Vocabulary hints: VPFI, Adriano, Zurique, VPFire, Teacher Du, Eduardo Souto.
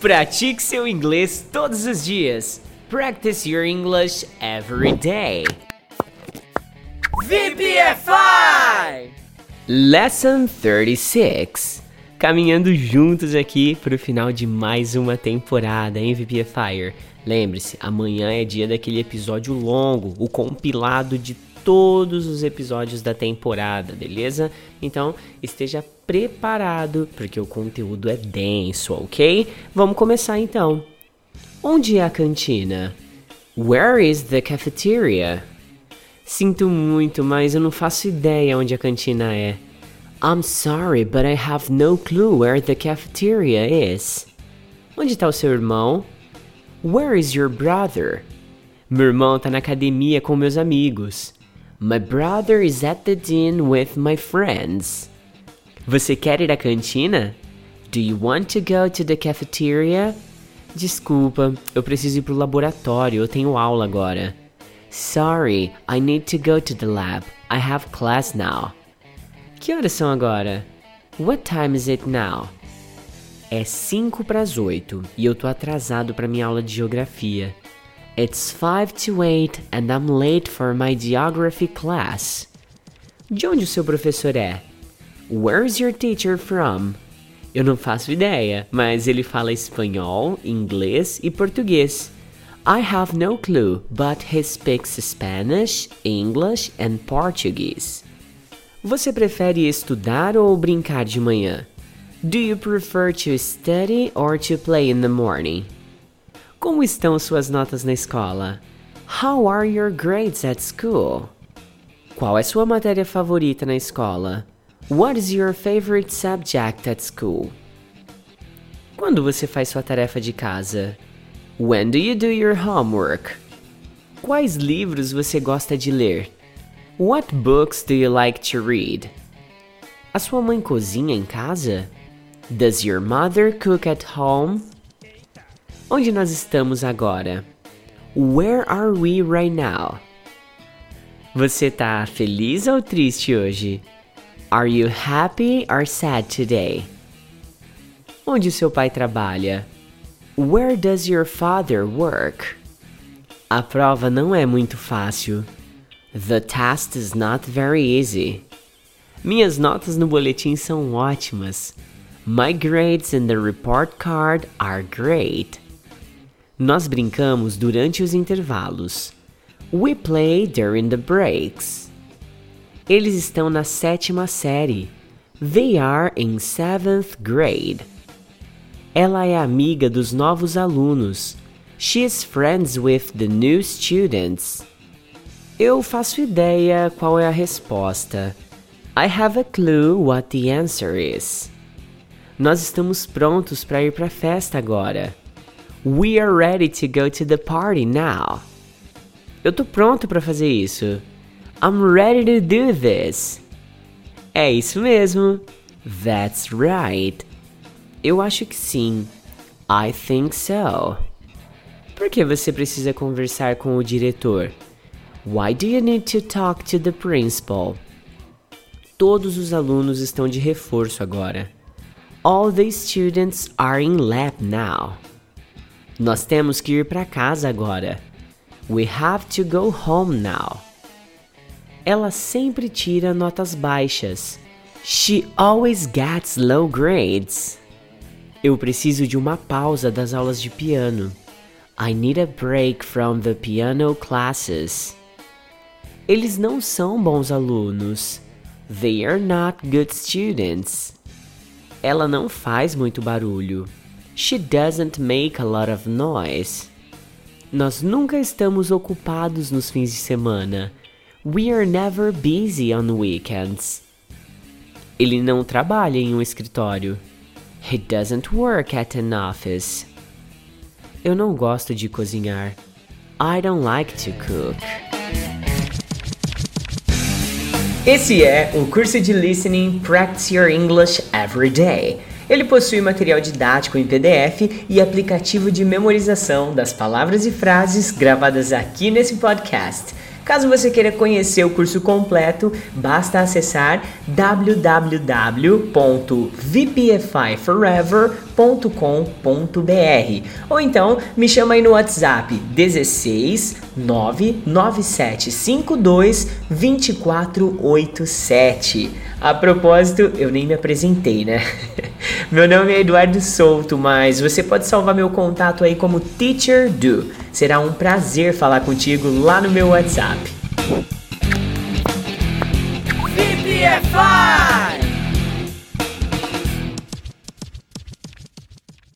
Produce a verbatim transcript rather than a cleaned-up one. Pratique seu inglês todos os dias. Practice your English every day. V P F I! Lesson trinta e seis. Caminhando juntos aqui para o final de mais uma temporada em VPFire. Lembre-se, amanhã é dia daquele episódio longo, o compilado de todos os episódios da temporada, beleza? Então, esteja preparado, porque o conteúdo é denso, ok? Vamos começar então. Onde é a cantina? Where is the cafeteria? Sinto muito, mas eu não faço ideia onde a cantina é. I'm sorry, but I have no clue where the cafeteria is. Onde está o seu irmão? Where is your brother? Meu irmão está na academia com meus amigos. My brother is at the gym with my friends. Você quer ir à cantina? Do you want to go to the cafeteria? Desculpa, eu preciso ir pro laboratório, eu tenho aula agora. Sorry, I need to go to the lab. I have class now. Que horas são agora? What time is it now? É cinco para as oito e eu tô atrasado pra minha aula de geografia. It's five to eight and I'm late for my geography class. De onde o seu professor é? Where's your teacher from? Eu não faço ideia, mas ele fala espanhol, inglês e português. I have no clue, but he speaks Spanish, English and Portuguese. Você prefere estudar ou brincar de manhã? Do you prefer to study or to play in the morning? Como estão suas notas na escola? How are your grades at school? Qual é sua matéria favorita na escola? What is your favorite subject at school? Quando você faz sua tarefa de casa? When do you do your homework? Quais livros você gosta de ler? What books do you like to read? A sua mãe cozinha em casa? Does your mother cook at home? Onde nós estamos agora? Where are we right now? Você tá feliz ou triste hoje? Are you happy or sad today? Onde seu pai trabalha? Where does your father work? A prova não é muito fácil. The task is not very easy. Minhas notas no boletim são ótimas. My grades in the report card are great. Nós brincamos durante os intervalos. We play during the breaks. Eles estão na sétima série. They are in seventh grade. Ela é amiga dos novos alunos. She is friends with the new students. Eu faço ideia qual é a resposta. I have a clue what the answer is. Nós estamos prontos para ir para a festa agora. We are ready to go to the party now. Eu tô pronto para fazer isso. I'm ready to do this. É isso mesmo. That's right. Eu acho que sim. I think so. Por que você precisa conversar com o diretor? Why do you need to talk to the principal? Todos os alunos estão de reforço agora. All the students are in lab now. Nós temos que ir para casa agora. We have to go home now. Ela sempre tira notas baixas. She always gets low grades. Eu preciso de uma pausa das aulas de piano. I need a break from the piano classes. Eles não são bons alunos. They are not good students. Ela não faz muito barulho. She doesn't make a lot of noise. Nós nunca estamos ocupados nos fins de semana. We are never busy on weekends. Ele não trabalha em um escritório. He doesn't work at an office. Eu não gosto de cozinhar. I don't like to cook. Esse é o curso de Listening Practice Your English Every Day. Ele possui material didático em P D F e aplicativo de memorização das palavras e frases gravadas aqui nesse podcast. Caso você queira conhecer o curso completo, basta acessar w w w ponto v p f i forever ponto com ponto b r ou então me chama aí no WhatsApp dezesseis nove nove sete cinco dois dois quatro oito sete. A propósito, eu nem me apresentei, né? Meu nome é Eduardo Souto, mas você pode salvar meu contato aí como Teacher Du. Será um prazer falar contigo lá no meu WhatsApp. V P F I!